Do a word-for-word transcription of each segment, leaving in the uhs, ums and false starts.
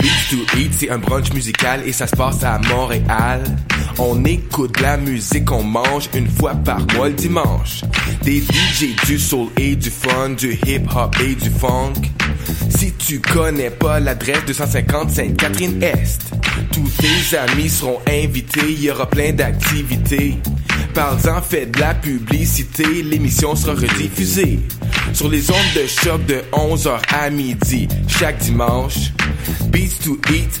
Beats to eat, c'est un brunch musical et ça se passe à Montréal. On écoute de la musique, on mange une fois par mois le dimanche. Des D J, du soul et du fun, du hip-hop et du funk. Si tu connais pas l'adresse deux cent cinquante Sainte-Catherine-Est, tous tes amis seront invités, il y aura plein d'activités. Parle-en, fais de la publicité, l'émission sera rediffusée sur les ondes de Choc de onze heures à midi, chaque dimanche. Beats to eat,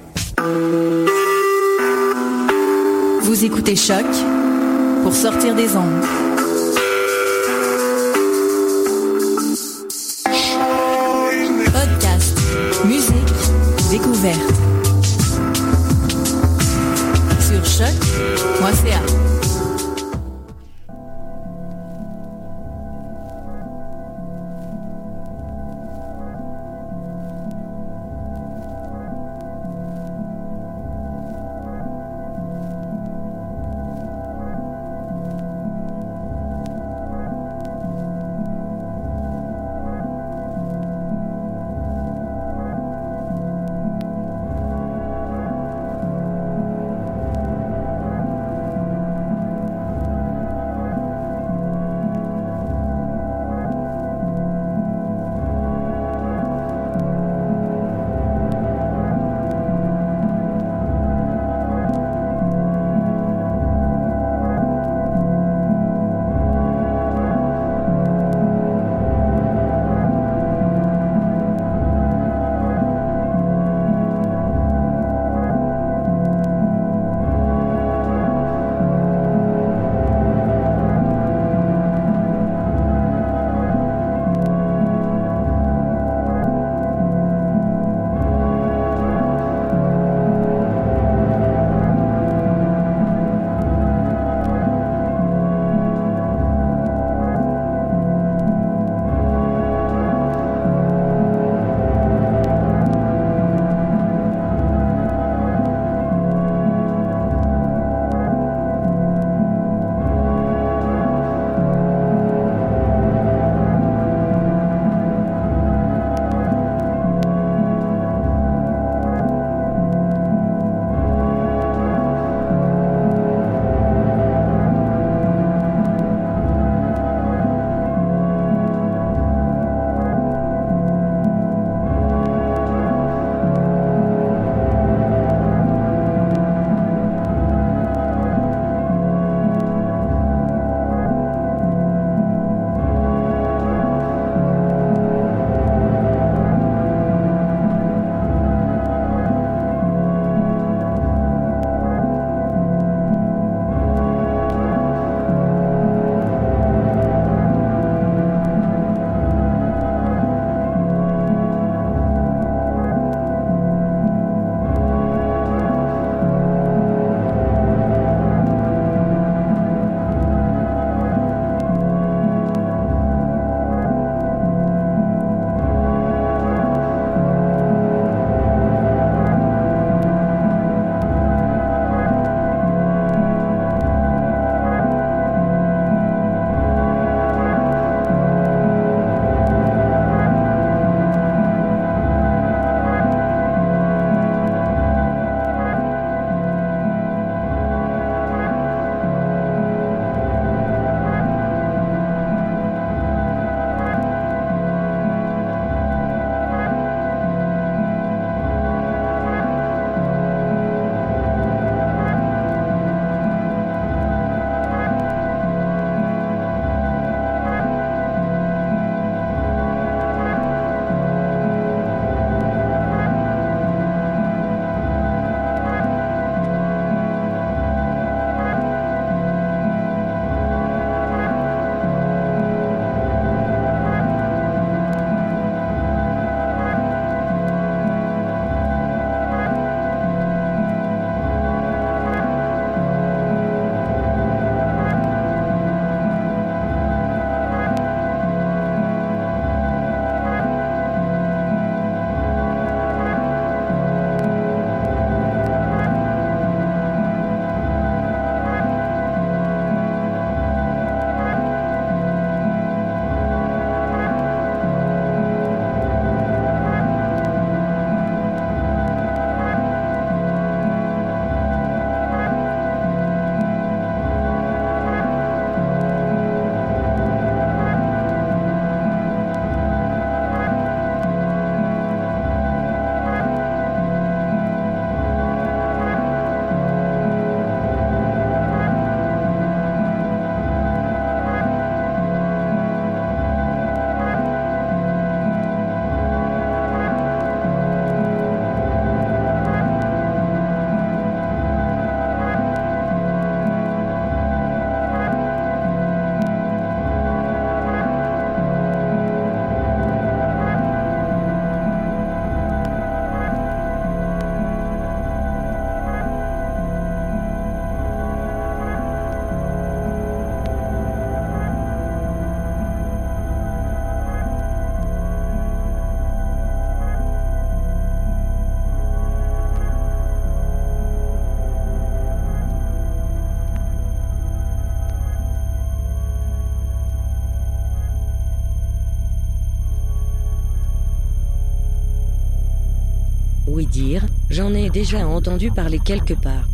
Vous écoutez Choc pour sortir des ondes. Podcast, musique, découverte. Sur choc point c a. oui dire, j'en ai déjà entendu parler quelque part.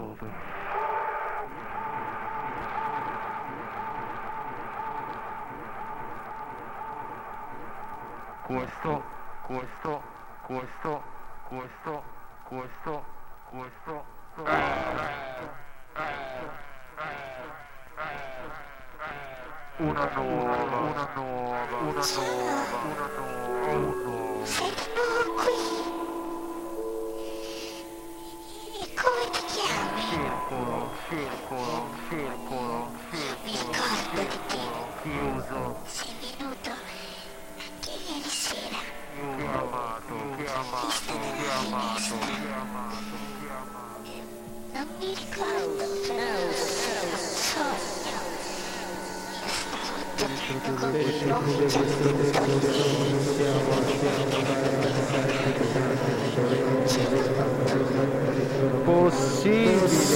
shoulder. Questo, questo, questo, questo, questo, questo, una nuova, una nuova, una nuova, una nuova, una nuova. Sei di nuovo qui. E come ti chiami? Circolo, circolo, circolo, circolo. Mi ricordo di te. Chiuso. Sei venuto anche ieri sera. Chiamato, chiamato, chiamato, chiamato, chiamato. Non mi ricordo. Sogno. Possibile,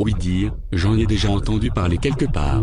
Oui, dire, j'en ai déjà entendu parler quelque part.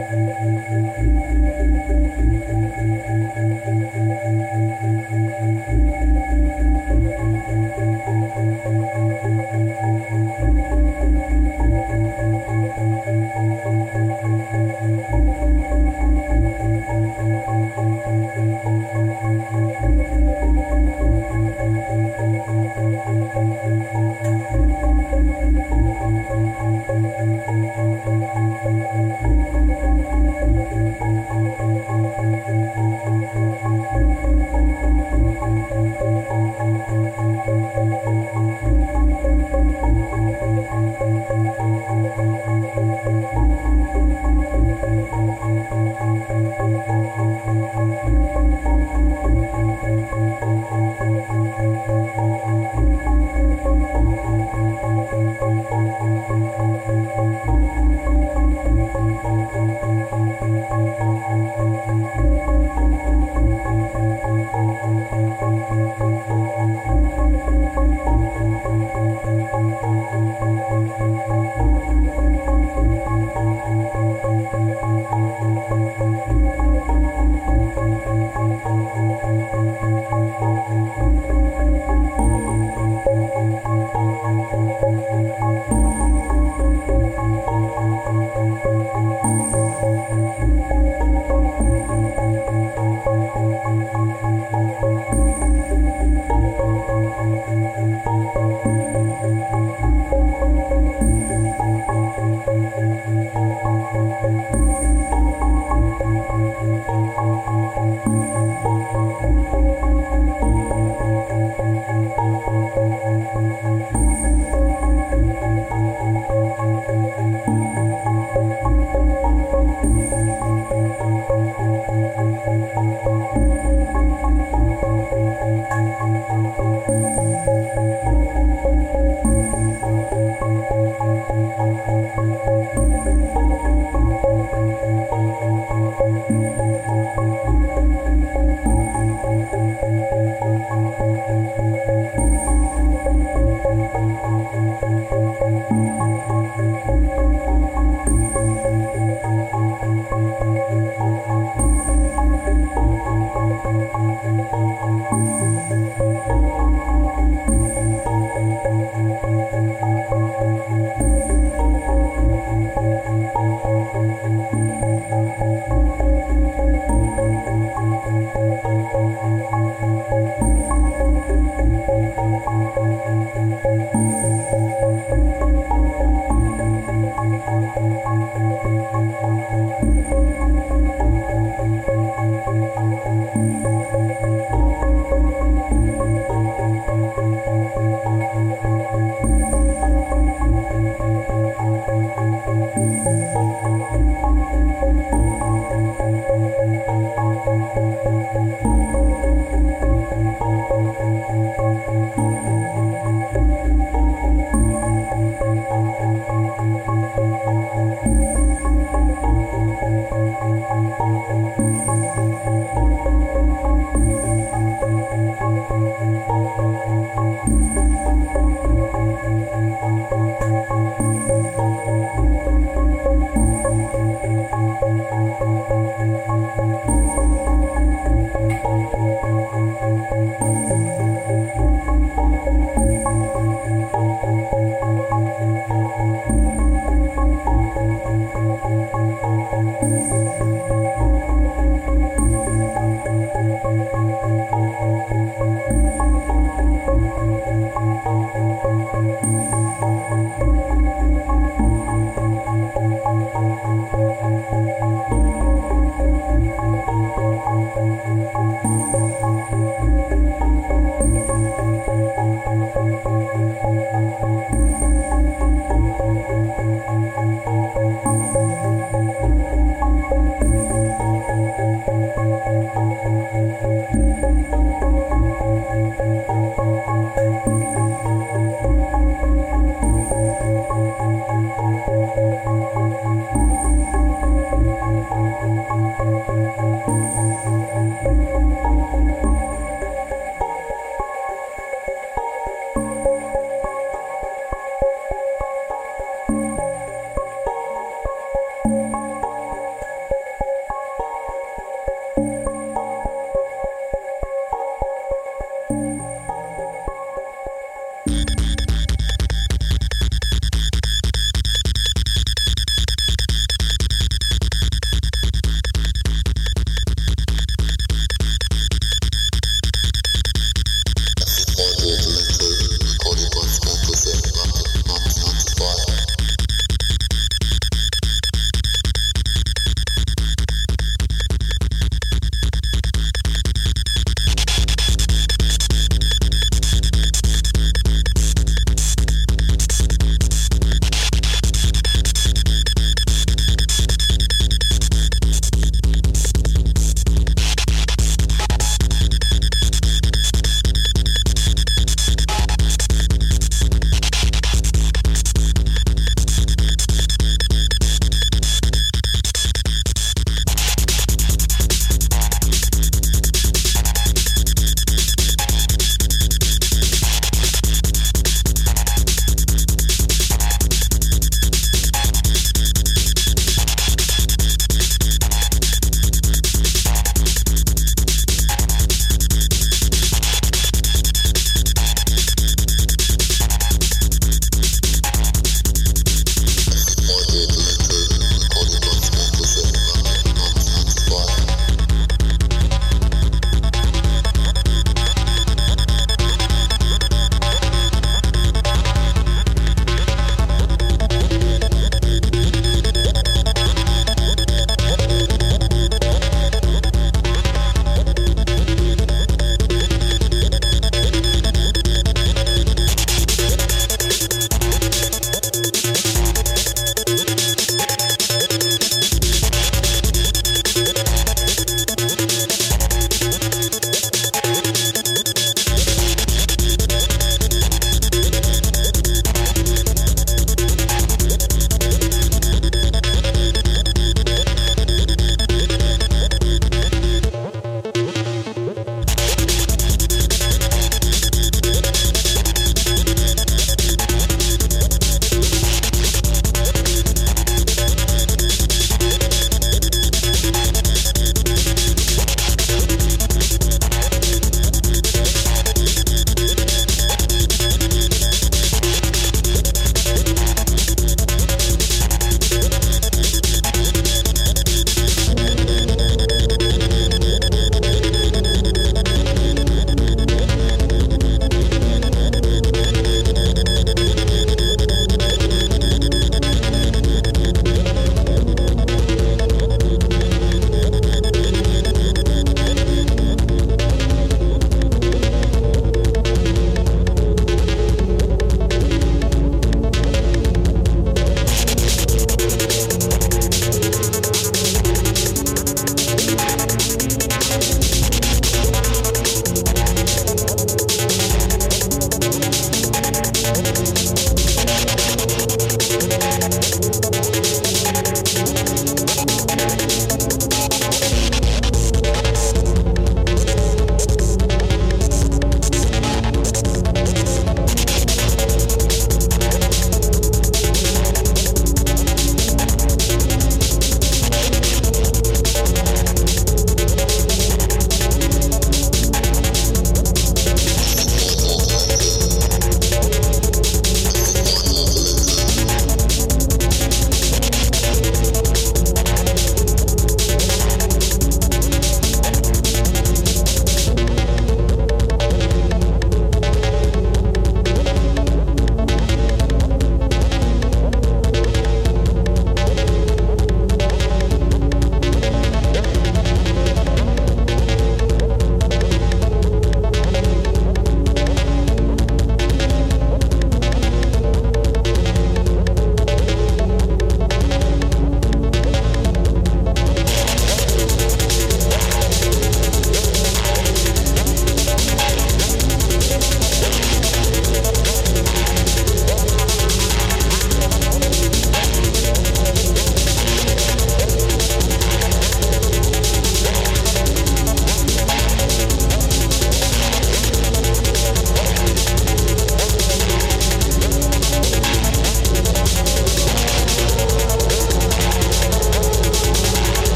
Thank you.